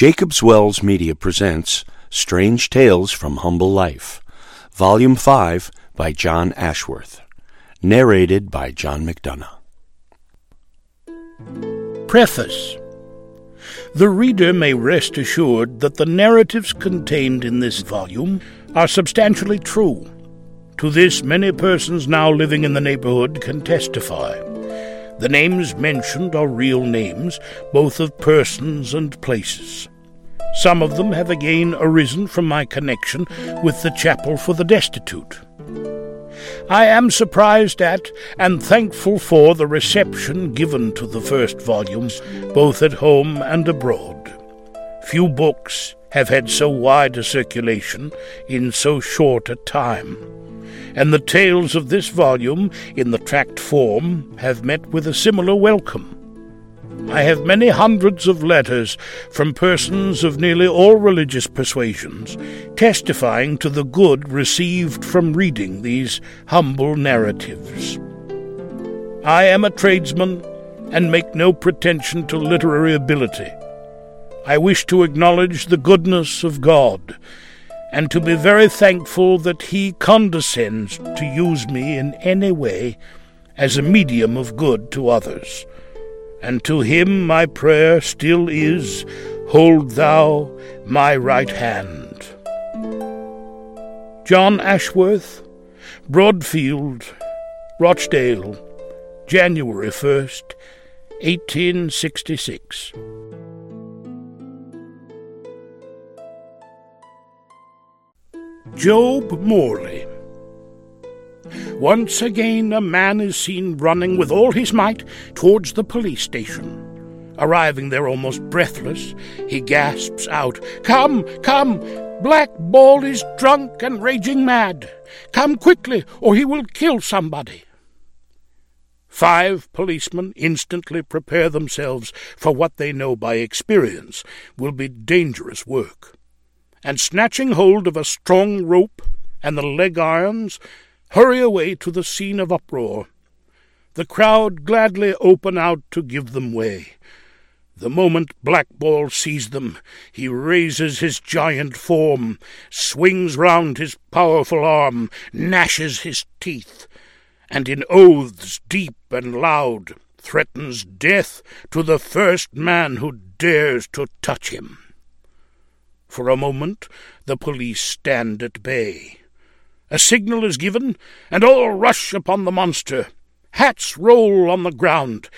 Jacob's Wells Media presents Strange Tales from Humble Life, Volume 5 by John Ashworth, narrated by John McDonough. Preface. The reader may rest assured that the narratives contained in this volume are substantially true. To this, many persons now living in the neighborhood can testify. The names mentioned are real names, both of persons and places. Some of them have again arisen from my connection with the Chapel for the Destitute. I am surprised at and thankful for the reception given to the first volumes, both at home and abroad. Few books have had so wide a circulation in so short a time, and the tales of this volume, in the tract form, have met with a similar welcome. I have many hundreds of letters from persons of nearly all religious persuasions, testifying to the good received from reading these humble narratives. I am a tradesman, and make no pretension to literary ability. I wish to acknowledge the goodness of God, and to be very thankful that he condescends to use me in any way as a medium of good to others. And to him my prayer still is, "Hold thou my right hand." John Ashworth, Broadfield, Rochdale, January 1st, 1866. Job Morley. Once again a man is seen running with all his might towards the police station. Arriving there almost breathless, he gasps out, "Come, come! Black Ball is drunk and raging mad. Come quickly, or he will kill somebody." 5 policemen instantly prepare themselves for what they know by experience will be dangerous work, and snatching hold of a strong rope and the leg irons, hurry away to the scene of uproar. The crowd gladly open out to give them way. The moment Black Ball sees them, he raises his giant form, swings round his powerful arm, gnashes his teeth, and in oaths deep and loud threatens death to the first man who dares to touch him. For a moment the police stand at bay. A signal is given, and all rush upon the monster. Hats roll on the ground.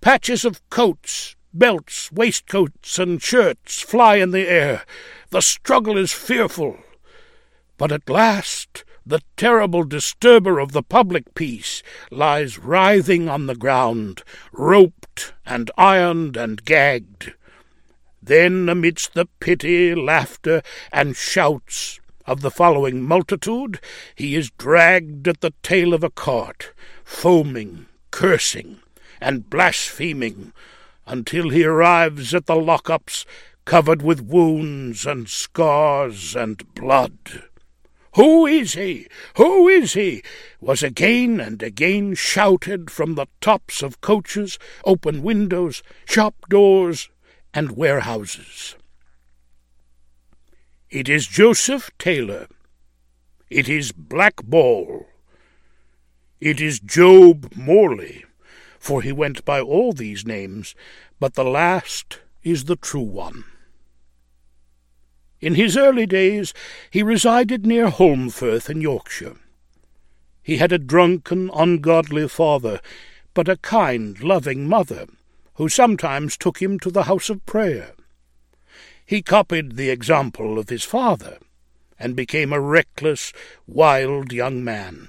Patches of coats, belts, waistcoats, and shirts fly in the air. The struggle is fearful. But at last the terrible disturber of the public peace lies writhing on the ground, roped and ironed and gagged. Then, amidst the pity, laughter, and shouts of the following multitude, he is dragged at the tail of a cart, foaming, cursing, and blaspheming, until he arrives at the lock-ups, covered with wounds and scars and blood. "Who is he? Who is he?" was again and again shouted from the tops of coaches, open windows, shop doors, and warehouses. It is Joseph Taylor. It is Black Ball. It is Job Morley, for he went by all these names, but the last is the true one. In his early days he resided near Holmfirth in Yorkshire. He had a drunken, ungodly father, but a kind, loving mother, who sometimes took him to the house of prayer. He copied the example of his father, and became a reckless, wild young man.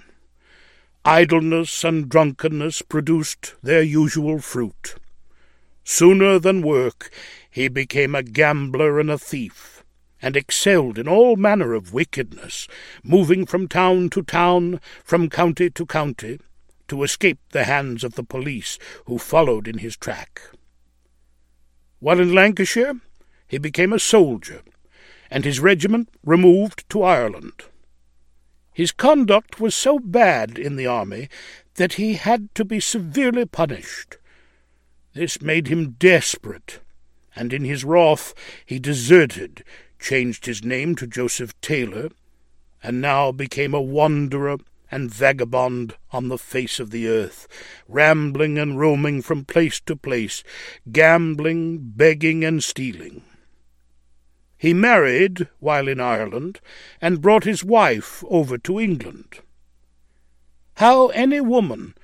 Idleness and drunkenness produced their usual fruit. Sooner than work, he became a gambler and a thief, and excelled in all manner of wickedness, moving from town to town, from county to county, to escape the hands of the police, who followed in his track. While in Lancashire, he became a soldier, and his regiment removed to Ireland. His conduct was so bad in the army that he had to be severely punished. This made him desperate, and in his wrath he deserted, changed his name to Joseph Taylor, and now became a wanderer and vagabond on the face of the earth, rambling and roaming from place to place, gambling, begging, and stealing. He married while in Ireland, and brought his wife over to England. How any woman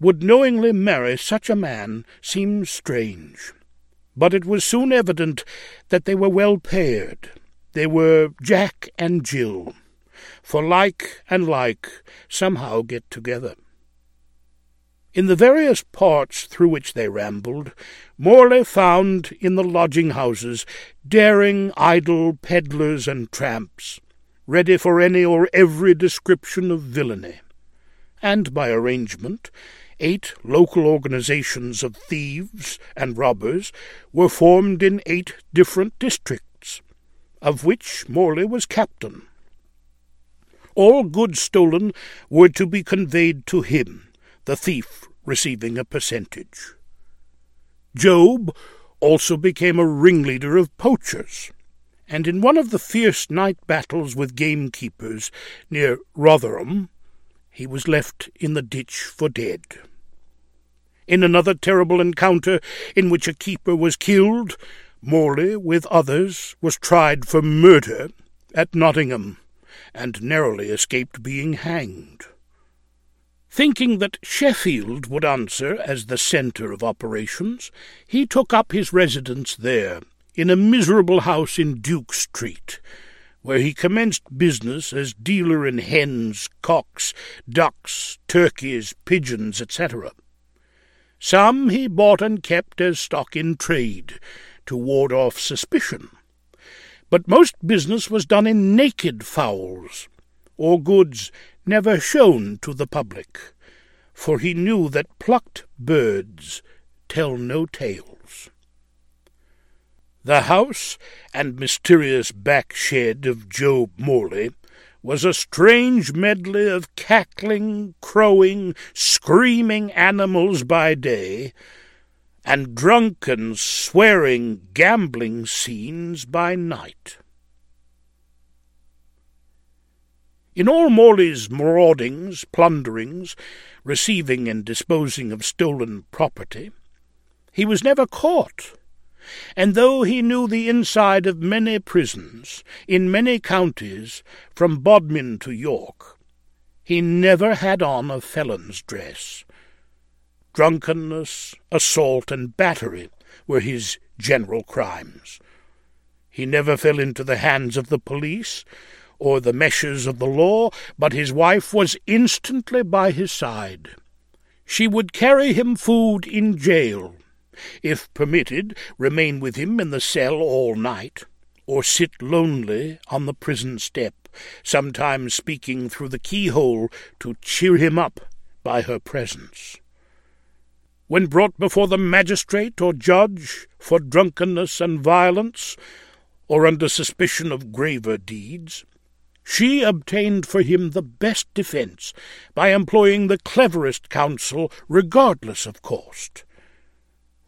would knowingly marry such a man seems strange, but it was soon evident that they were well paired. They were Jack and Jill, for like and like somehow get together. In the various parts through which they rambled, Morley found in the lodging-houses daring, idle peddlers and tramps, ready for any or every description of villainy, and by arrangement 8 local organizations of thieves and robbers were formed in 8 different districts, of which Morley was captain. All goods stolen were to be conveyed to him, the thief receiving a percentage. Job also became a ringleader of poachers, and in one of the fierce night battles with gamekeepers near Rotherham, he was left in the ditch for dead. In another terrible encounter in which a keeper was killed, Morley, with others, was tried for murder at Nottingham, and narrowly escaped being hanged. Thinking that Sheffield would answer as the centre of operations, he took up his residence there, in a miserable house in Duke Street, where he commenced business as dealer in hens, cocks, ducks, turkeys, pigeons, etc. Some he bought and kept as stock in trade, to ward off suspicion. But most business was done in naked fowls, or goods never shown to the public, for he knew that plucked birds tell no tales. The house and mysterious back shed of Job Morley was a strange medley of cackling, crowing, screaming animals by day, and drunken, swearing, gambling scenes by night. In all Morley's maraudings, plunderings, receiving and disposing of stolen property, he was never caught, and though he knew the inside of many prisons, in many counties, from Bodmin to York, he never had on a felon's dress. Drunkenness, assault, and battery were his general crimes. He never fell into the hands of the police or the meshes of the law, but his wife was instantly by his side. She would carry him food in jail, if permitted, remain with him in the cell all night, or sit lonely on the prison step, sometimes speaking through the keyhole to cheer him up by her presence. When brought before the magistrate or judge for drunkenness and violence, or under suspicion of graver deeds, she obtained for him the best defence by employing the cleverest counsel regardless of cost.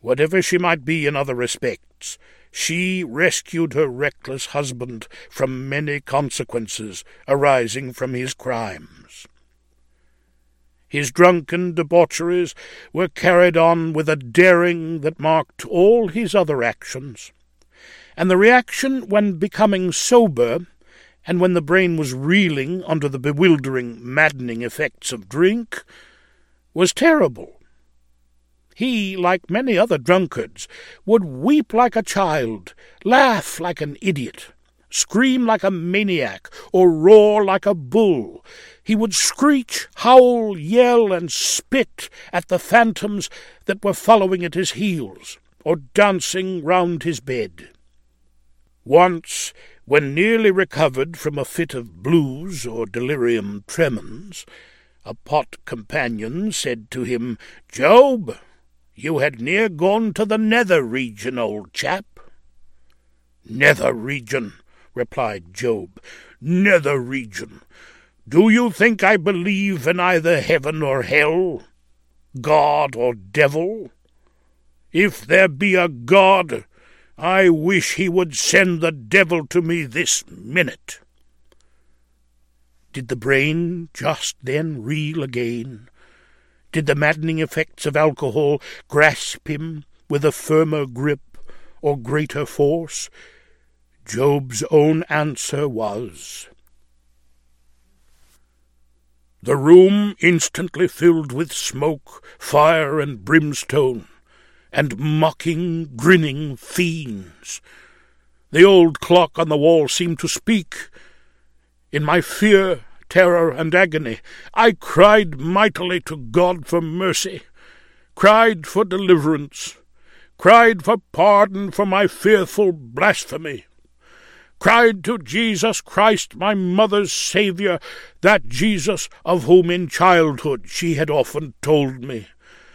Whatever she might be in other respects, she rescued her reckless husband from many consequences arising from his crimes. His drunken debaucheries were carried on with a daring that marked all his other actions, and the reaction when becoming sober, and when the brain was reeling under the bewildering, maddening effects of drink, was terrible. He, like many other drunkards, would weep like a child, laugh like an idiot, scream like a maniac, or roar like a bull. He would screech, howl, yell, and spit at the phantoms that were following at his heels, or dancing round his bed. Once, when nearly recovered from a fit of blues or delirium tremens, a pot companion said to him, "Job, you had near gone to the nether region, old chap." "Nether region," replied Job, "nether region. Do you think I believe in either heaven or hell, God or devil? If there be a God, I wish he would send the devil to me this minute." Did the brain just then reel again? Did the maddening effects of alcohol grasp him with a firmer grip or greater force? Job's own answer was, "The room instantly filled with smoke, fire, and brimstone, and mocking, grinning fiends. The old clock on the wall seemed to speak. In my fear, terror, and agony, I cried mightily to God for mercy, cried for deliverance, cried for pardon for my fearful blasphemy, cried to Jesus Christ, my mother's Saviour, that Jesus of whom in childhood she had often told me.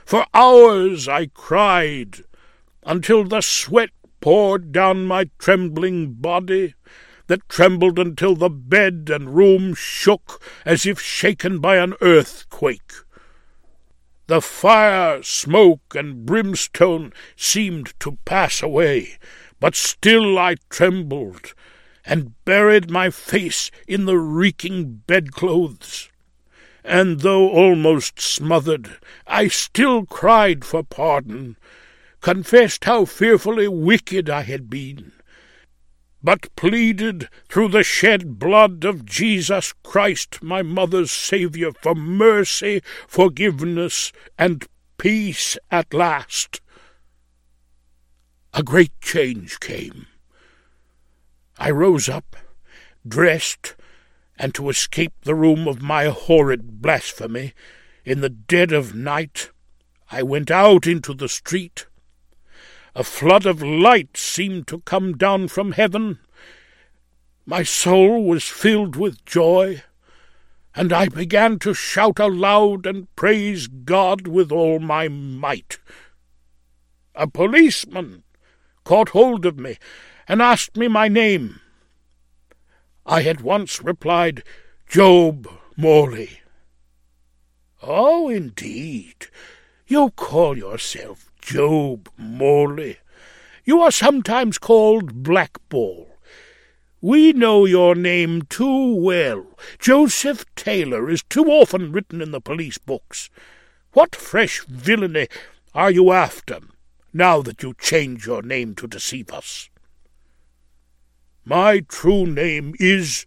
For hours I cried, until the sweat poured down my trembling body, that trembled until the bed and room shook as if shaken by an earthquake. The fire, smoke, and brimstone seemed to pass away, but still I trembled, and buried my face in the reeking bedclothes. And though almost smothered, I still cried for pardon, confessed how fearfully wicked I had been, but pleaded through the shed blood of Jesus Christ, my mother's Saviour, for mercy, forgiveness, and peace at last." A great change came. I rose up, dressed, and to escape the room of my horrid blasphemy, in the dead of night, I went out into the street. A flood of light seemed to come down from heaven. My soul was filled with joy, and I began to shout aloud and praise God with all my might. A policeman caught hold of me and asked me my name. I at once replied, "Job Morley." "Oh, indeed, you call yourself Job Morley. You are sometimes called Blackball. We know your name too well. Joseph Taylor is too often written in the police books. What fresh villainy are you after, now that you change your name to deceive us?" "My true name is,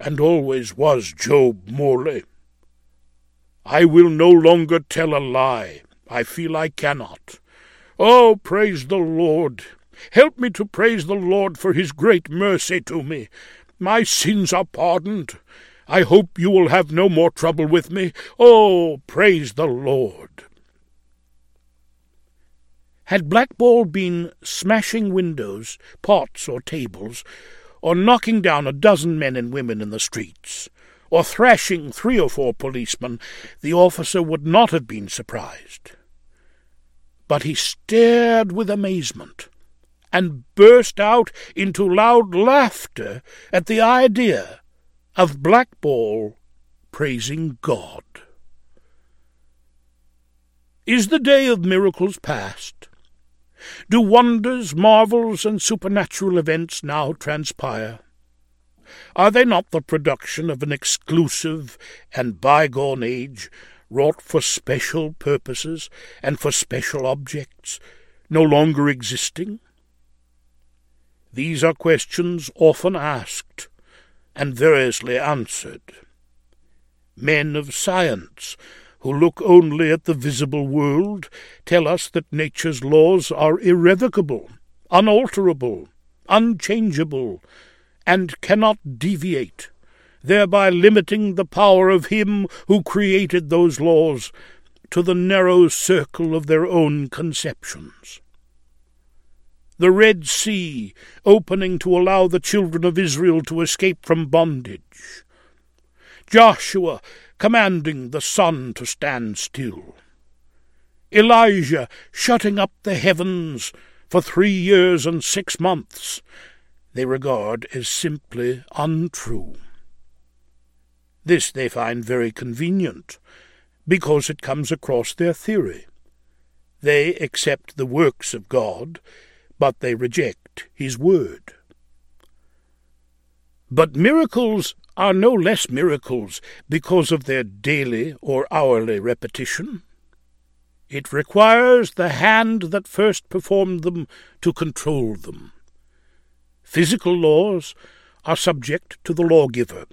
and always was, Job Morley. I will no longer tell a lie. I feel I cannot. Oh, praise the Lord! Help me to praise the Lord for his great mercy to me. My sins are pardoned. I hope you will have no more trouble with me. Oh, praise the Lord!" Had Blackball been smashing windows, pots, or tables, or knocking down a dozen men and women in the streets, or thrashing 3 or 4 policemen, the officer would not have been surprised. But he stared with amazement, and burst out into loud laughter at the idea of Blackball praising God. Is the day of miracles past? Do wonders, marvels, and supernatural events now transpire? Are they not the production of an exclusive and bygone age, wrought for special purposes and for special objects, no longer existing? These are questions often asked and variously answered. Men of science, who look only at the visible world, tell us that nature's laws are irrevocable, unalterable, unchangeable, and cannot deviate, thereby limiting the power of him who created those laws to the narrow circle of their own conceptions. The Red Sea opening to allow the children of Israel to escape from bondage. Joshua commanding the sun to stand still. Elijah shutting up the heavens for 3 years and 6 months, they regard as simply untrue. This they find very convenient, because it comes across their theory. They accept the works of God, but they reject kept his word. But miracles are no less miracles because of their daily or hourly repetition. It requires the hand that first performed them to control them. Physical laws are subject to the lawgiver,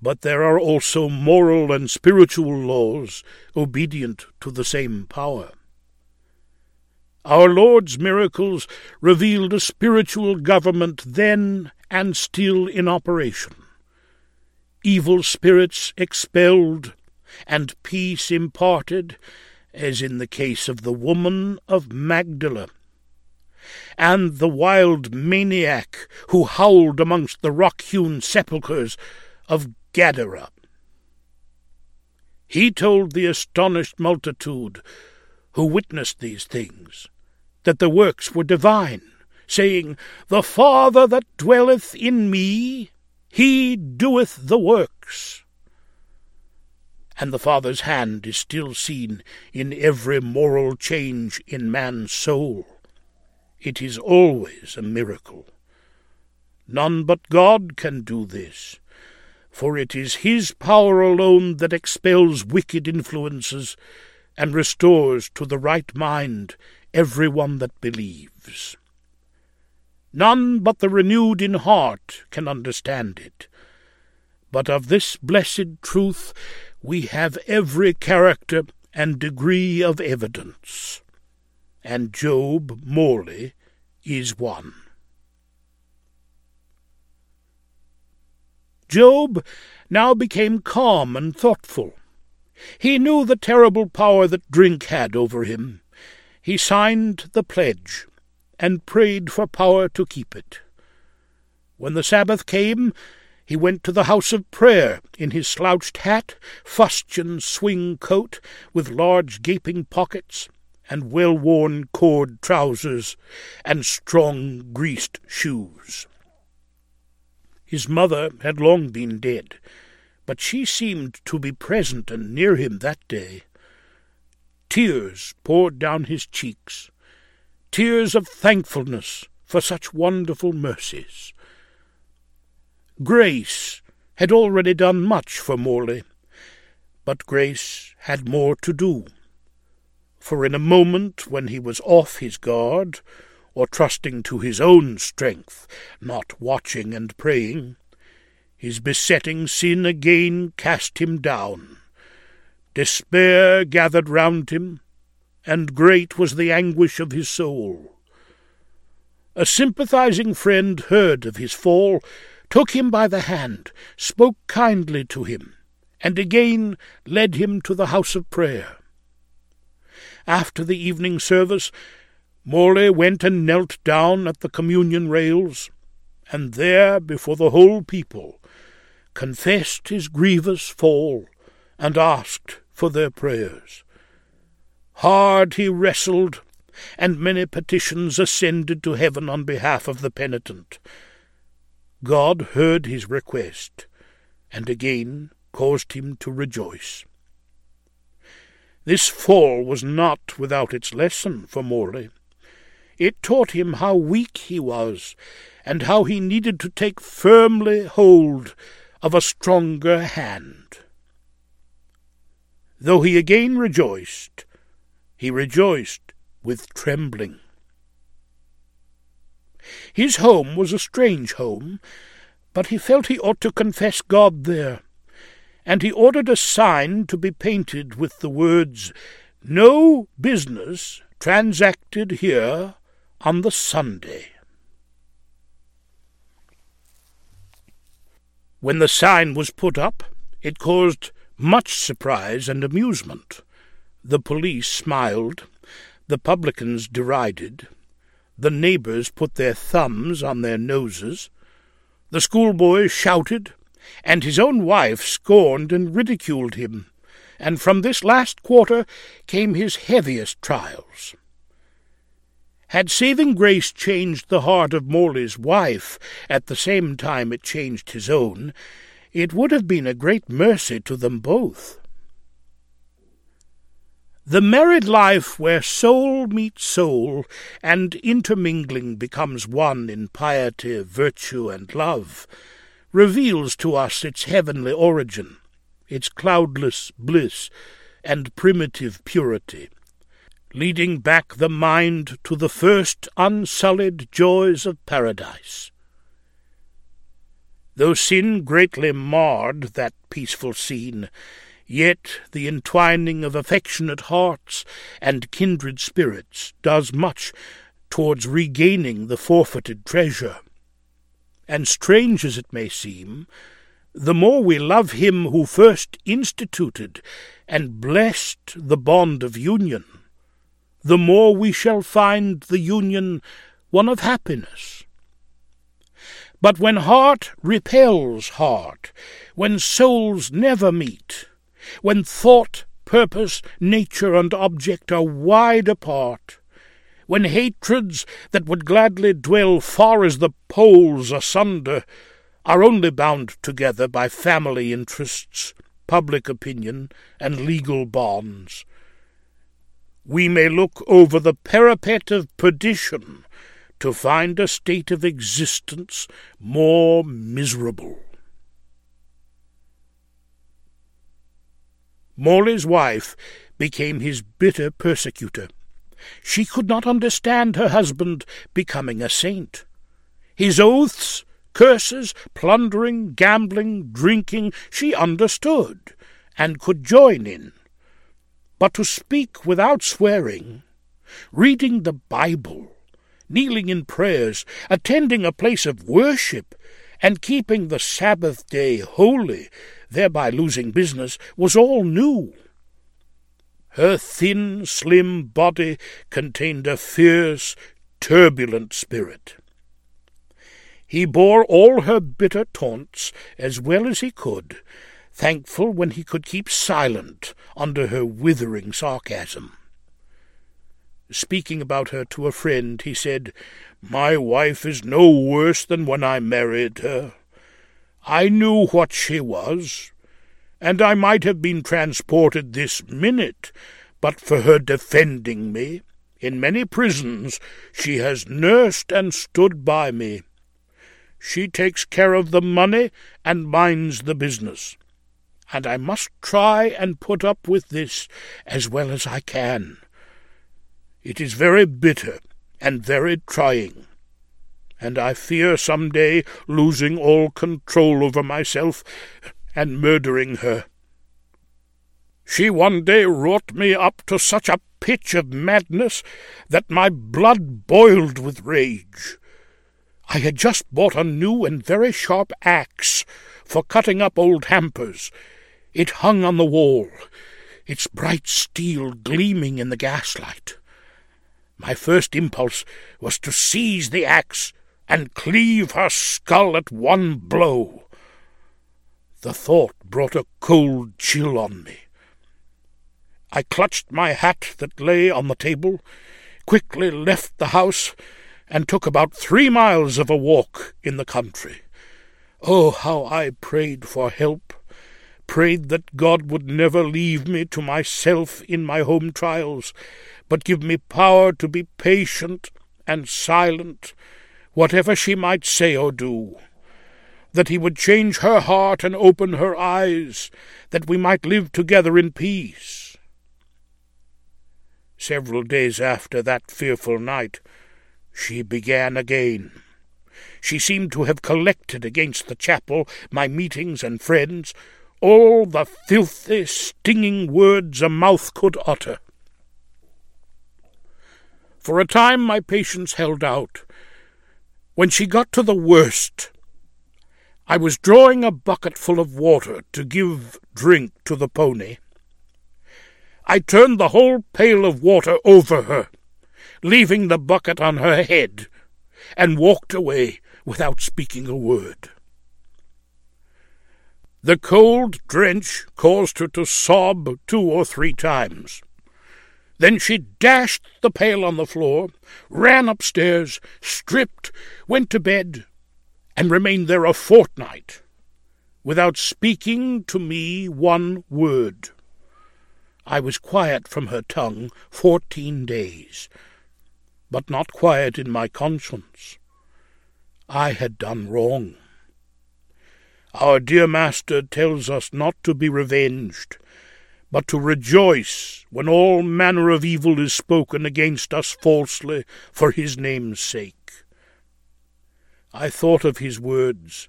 but there are also moral and spiritual laws obedient to the same power. Our Lord's miracles revealed a spiritual government then and still in operation. Evil spirits expelled and peace imparted, as in the case of the woman of Magdala, and the wild maniac who howled amongst the rock-hewn sepulchres of Gadara. He told the astonished multitude who witnessed these things that the works were divine, saying, "The Father that dwelleth in me, he doeth the works." And the Father's hand is still seen in every moral change in man's soul. It is always a miracle. None but God can do this, for it is his power alone that expels wicked influences and restores to the right mind everyone that believes. None but the renewed in heart can understand it. But of this blessed truth we have every character and degree of evidence, and Job Morley is one. Job now became calm and thoughtful. He knew the terrible power that drink had over him. He signed the pledge and prayed for power to keep it. When the Sabbath came, he went to the house of prayer in his slouched hat, fustian swing coat with large gaping pockets, and well-worn cord trousers, and strong greased shoes. His mother had long been dead, but she seemed to be present and near him that day. Tears poured down his cheeks, tears of thankfulness for such wonderful mercies. Grace had already done much for Morley, but grace had more to do, for in a moment when he was off his guard, or trusting to his own strength, not watching and praying, his besetting sin again cast him down. Despair gathered round him, and great was the anguish of his soul. A sympathizing friend heard of his fall, took him by the hand, spoke kindly to him, and again led him to the house of prayer. After the evening service, Morley went and knelt down at the communion rails, and there, before the whole people, confessed his grievous fall and asked for their prayers. Hard he wrestled, and many petitions ascended to heaven on behalf of the penitent. God heard his request, and again caused him to rejoice. This fall was not without its lesson for Morley. It taught him how weak he was, and how he needed to take firmly hold of a stronger hand. Though he again rejoiced, he rejoiced with trembling. His home was a strange home, but he felt he ought to confess God there, and he ordered a sign to be painted with the words, "No business transacted here on the Sunday." When the sign was put up, it caused much surprise and amusement. The police smiled, the publicans derided, the neighbours put their thumbs on their noses, the schoolboy shouted, and his own wife scorned and ridiculed him, and from this last quarter came his heaviest trials. Had saving grace changed the heart of Morley's wife at the same time it changed his own, it would have been a great mercy to them both. The married life where soul meets soul, and intermingling becomes one in piety, virtue, and love, reveals to us its heavenly origin, its cloudless bliss, and primitive purity, leading back the mind to the first unsullied joys of paradise. Though sin greatly marred that peaceful scene, yet the entwining of affectionate hearts and kindred spirits does much towards regaining the forfeited treasure. And strange as it may seem, the more we love him who first instituted and blessed the bond of union, the more we shall find the union one of happiness. But when heart repels heart, when souls never meet, when thought, purpose, nature, and object are wide apart, when hatreds that would gladly dwell far as the poles asunder are only bound together by family interests, public opinion, and legal bonds, we may look over the parapet of perdition to find a state of existence more miserable. Morley's wife became his bitter persecutor. She could not understand her husband becoming a saint. His oaths, curses, plundering, gambling, drinking, she understood and could join in. But to speak without swearing, reading the Bible, kneeling in prayers, attending a place of worship, and keeping the Sabbath day holy, thereby losing business, was all new. Her thin, slim body contained a fierce, turbulent spirit. He bore all her bitter taunts as well as he could, thankful when he could keep silent under her withering sarcasm. Speaking about her to a friend, he said, "My wife is no worse than when I married her. I knew what she was, and I might have been transported this minute, but for her defending me. In many prisons she has nursed and stood by me. She takes care of the money and minds the business, and I must try and put up with this as well as I can. It is very bitter and very trying, and I fear some day losing all control over myself and murdering her. She one day wrought me up to such a pitch of madness that my blood boiled with rage. I had just bought a new and very sharp axe for cutting up old hampers. It hung on the wall, its bright steel gleaming in the gaslight. My first impulse was to seize the axe and cleave her skull at one blow. The thought brought a cold chill on me. I clutched my hat that lay on the table, quickly left the house, and took about 3 miles of a walk in the country. Oh, how I prayed for help, prayed that God would never leave me to myself in my home trials, but give me power to be patient and silent, whatever she might say or do, that he would change her heart and open her eyes, that we might live together in peace. Several days after that fearful night, she began again. She seemed to have collected against the chapel, my meetings and friends, all the filthy, stinging words a mouth could utter. For a time my patience held out. When she got to the worst, I was drawing a bucket full of water to give drink to the pony. I turned the whole pail of water over her, leaving the bucket on her head, and walked away without speaking a word. The cold drench caused her to sob 2 or 3 times. Then she dashed the pail on the floor, ran upstairs, stripped, went to bed, and remained there a fortnight, without speaking to me one word. I was quiet from her tongue 14 days, but not quiet in my conscience. I had done wrong. Our dear Master tells us not to be revenged, but to rejoice when all manner of evil is spoken against us falsely for his name's sake. I thought of his words,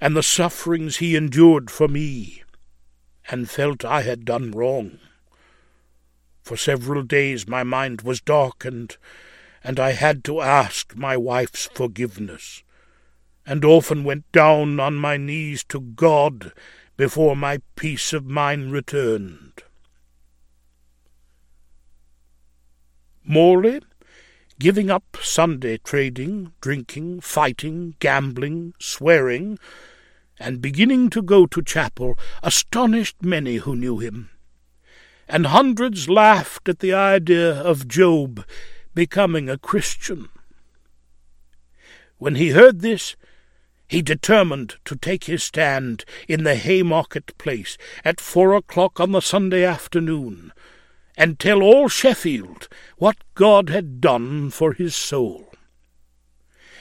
and the sufferings he endured for me, and felt I had done wrong. For several days my mind was darkened, and I had to ask my wife's forgiveness, and often went down on my knees to God before my peace of mind returned. Morley, giving up Sunday trading, drinking, fighting, gambling, swearing, and beginning to go to chapel, astonished many who knew him, and hundreds laughed at the idea of Job becoming a Christian. When he heard this, he determined to take his stand in the Haymarket Place at 4 o'clock on the Sunday afternoon, and tell all Sheffield what God had done for his soul.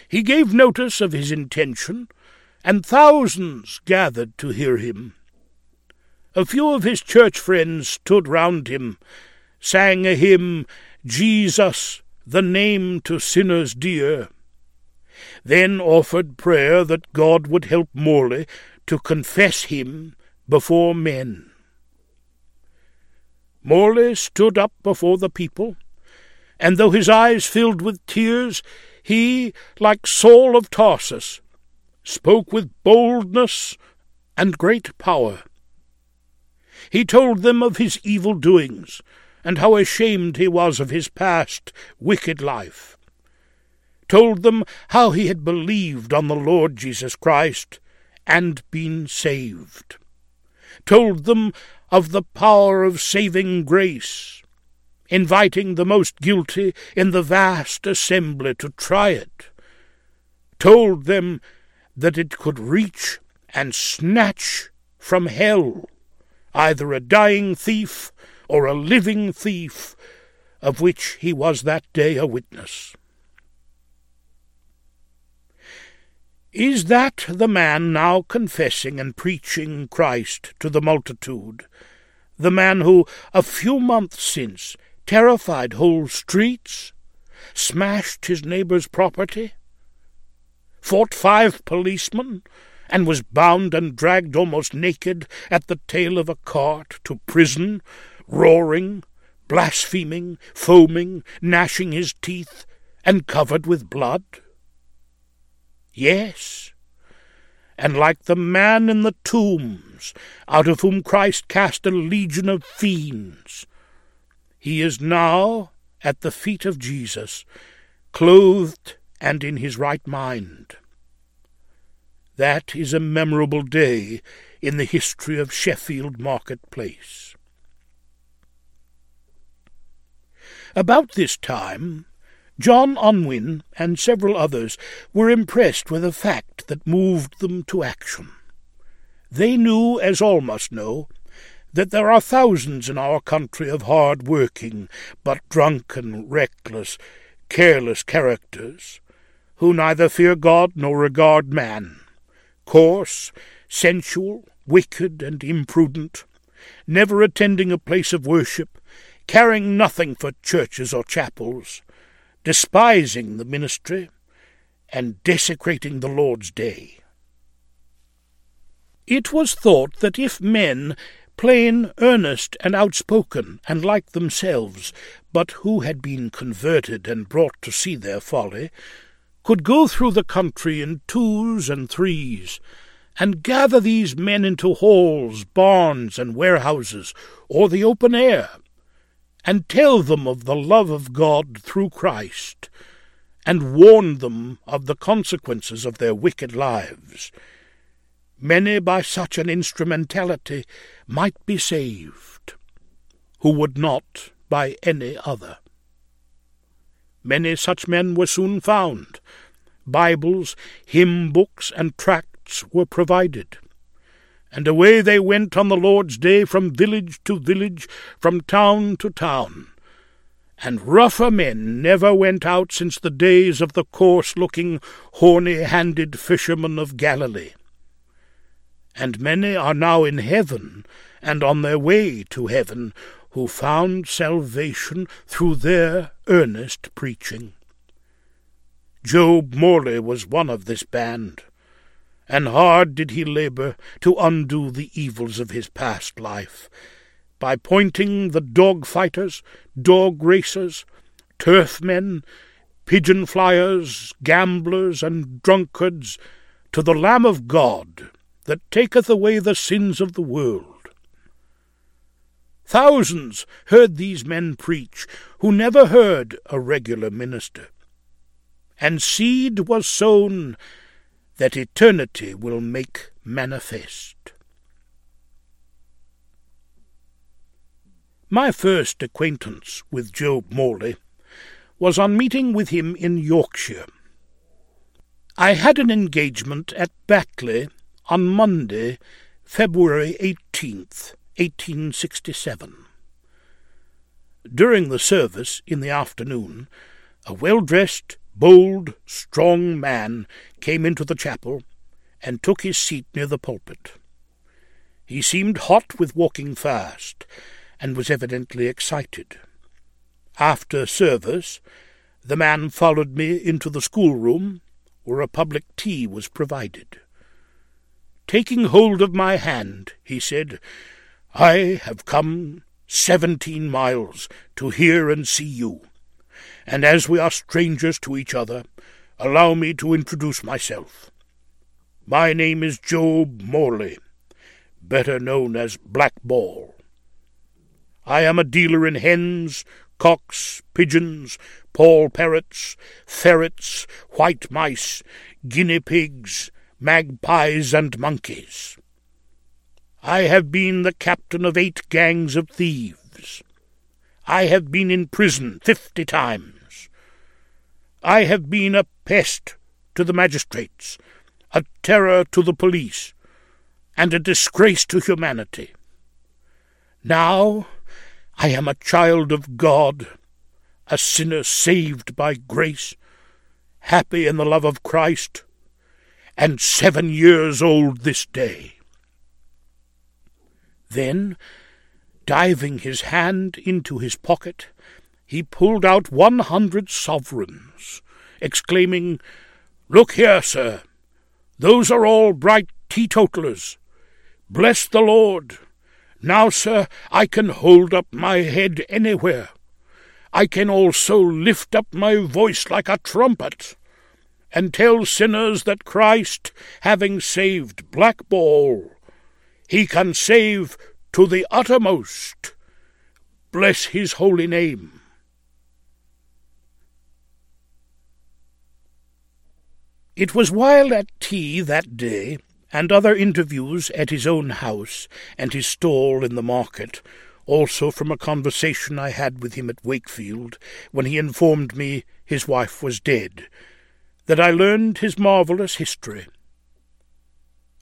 He gave notice of his intention, and thousands gathered to hear him. A few of his church friends stood round him, sang a hymn, Jesus, the name to sinners dear, then offered prayer that God would help Morley to confess him before men. Morley stood up before the people, and though his eyes filled with tears, he, like Saul of Tarsus, spoke with boldness and great power. He told them of his evil doings, and how ashamed he was of his past wicked life, told them how he had believed on the Lord Jesus Christ and been saved, told them of the power of saving grace, inviting the most guilty in the vast assembly to try it, told them that it could reach and snatch from hell either a dying thief or a living thief, of which he was that day a witness. Is that the man now confessing and preaching Christ to the multitude, the man who, a few months since, terrified whole streets, smashed his neighbour's property, fought 5 policemen, and was bound and dragged almost naked at the tail of a cart to prison, roaring, blaspheming, foaming, gnashing his teeth, and covered with blood? Yes, and like the man in the tombs, out of whom Christ cast a legion of fiends, he is now at the feet of Jesus, clothed and in his right mind. That is a memorable day in the history of Sheffield Market Place. About this time, John Unwin and several others were impressed with a fact that moved them to action. They knew, as all must know, that there are thousands in our country of hard-working, but drunken, reckless, careless characters, who neither fear God nor regard man, coarse, sensual, wicked, and imprudent, never attending a place of worship, caring nothing for churches or chapels, despising the ministry, and desecrating the Lord's Day. It was thought that if men, plain, earnest, and outspoken, and like themselves, but who had been converted and brought to see their folly, could go through the country in 2s and 3s, and gather these men into halls, barns, and warehouses, or the open air, and tell them of the love of God through Christ, and warn them of the consequences of their wicked lives. Many by such an instrumentality might be saved, who would not by any other. Many such men were soon found. Bibles, hymn books, and tracts were provided, and away they went on the Lord's day from village to village, from town to town. And rougher men never went out since the days of the coarse-looking, horny-handed fishermen of Galilee. And many are now in heaven, and on their way to heaven, who found salvation through their earnest preaching. Job Morley was one of this band, and hard did he labour to undo the evils of his past life, by pointing the dog-fighters, dog-racers, turf-men, pigeon-flyers, gamblers, and drunkards to the Lamb of God that taketh away the sins of the world. Thousands heard these men preach, who never heard a regular minister. And seed was sown that eternity will make manifest. My first acquaintance with Job Morley was on meeting with him in Yorkshire. I had an engagement at Backley on Monday, February 18th, 1867. During the service in the afternoon, a well-dressed, bold, strong man came into the chapel and took his seat near the pulpit. He seemed hot with walking fast, and was evidently excited. After service, the man followed me into the schoolroom, where a public tea was provided. Taking hold of my hand, he said, "I have come 17 miles to hear and see you, and as we are strangers to each other, allow me to introduce myself. My name is Job Morley, better known as Black Ball. I am a dealer in hens, cocks, pigeons, poll parrots, ferrets, white mice, guinea pigs, magpies, and monkeys. I have been the captain of 8 gangs of thieves. I have been in prison 50 times. I have been a pest to the magistrates, a terror to the police, and a disgrace to humanity. Now I am a child of God, a sinner saved by grace, happy in the love of Christ, and 7 years old this day." Then, diving his hand into his pocket, he pulled out 100 sovereigns, exclaiming, "Look here, sir, those are all bright teetotalers. Bless the Lord. Now, sir, I can hold up my head anywhere. I can also lift up my voice like a trumpet, and tell sinners that Christ, having saved Black Ball, he can save to the uttermost. Bless his holy name." It was while at tea that day, and other interviews at his own house and his stall in the market, also from a conversation I had with him at Wakefield, when he informed me his wife was dead, that I learned his marvellous history.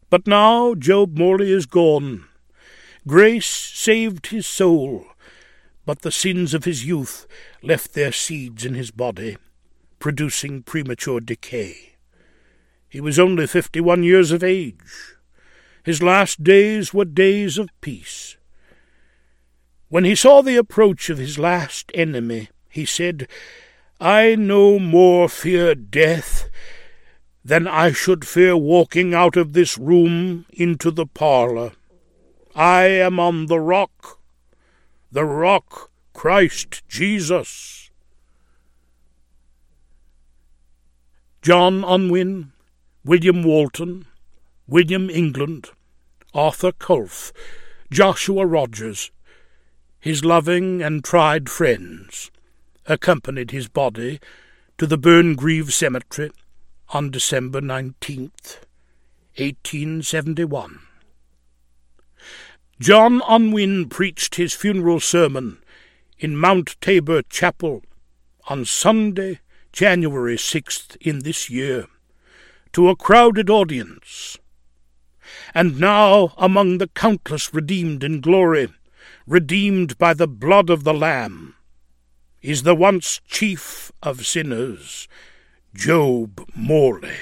But now Job Morley is gone. Grace saved his soul, but the sins of his youth left their seeds in his body, producing premature decay. He was only 51 years of age. His last days were days of peace. When he saw the approach of his last enemy, he said, "I no more fear death than I should fear walking out of this room into the parlour. I am on the rock Christ Jesus." John Unwin, William Walton, William England, Arthur Colfe, Joshua Rogers, his loving and tried friends, accompanied his body to the Burngreave Cemetery on December 19th, 1871. John Unwin preached his funeral sermon in Mount Tabor Chapel on Sunday, January 6th in this year, to a crowded audience. and now among the countless redeemed in glory, redeemed by the blood of the Lamb, is the once chief of sinners, Job Morley.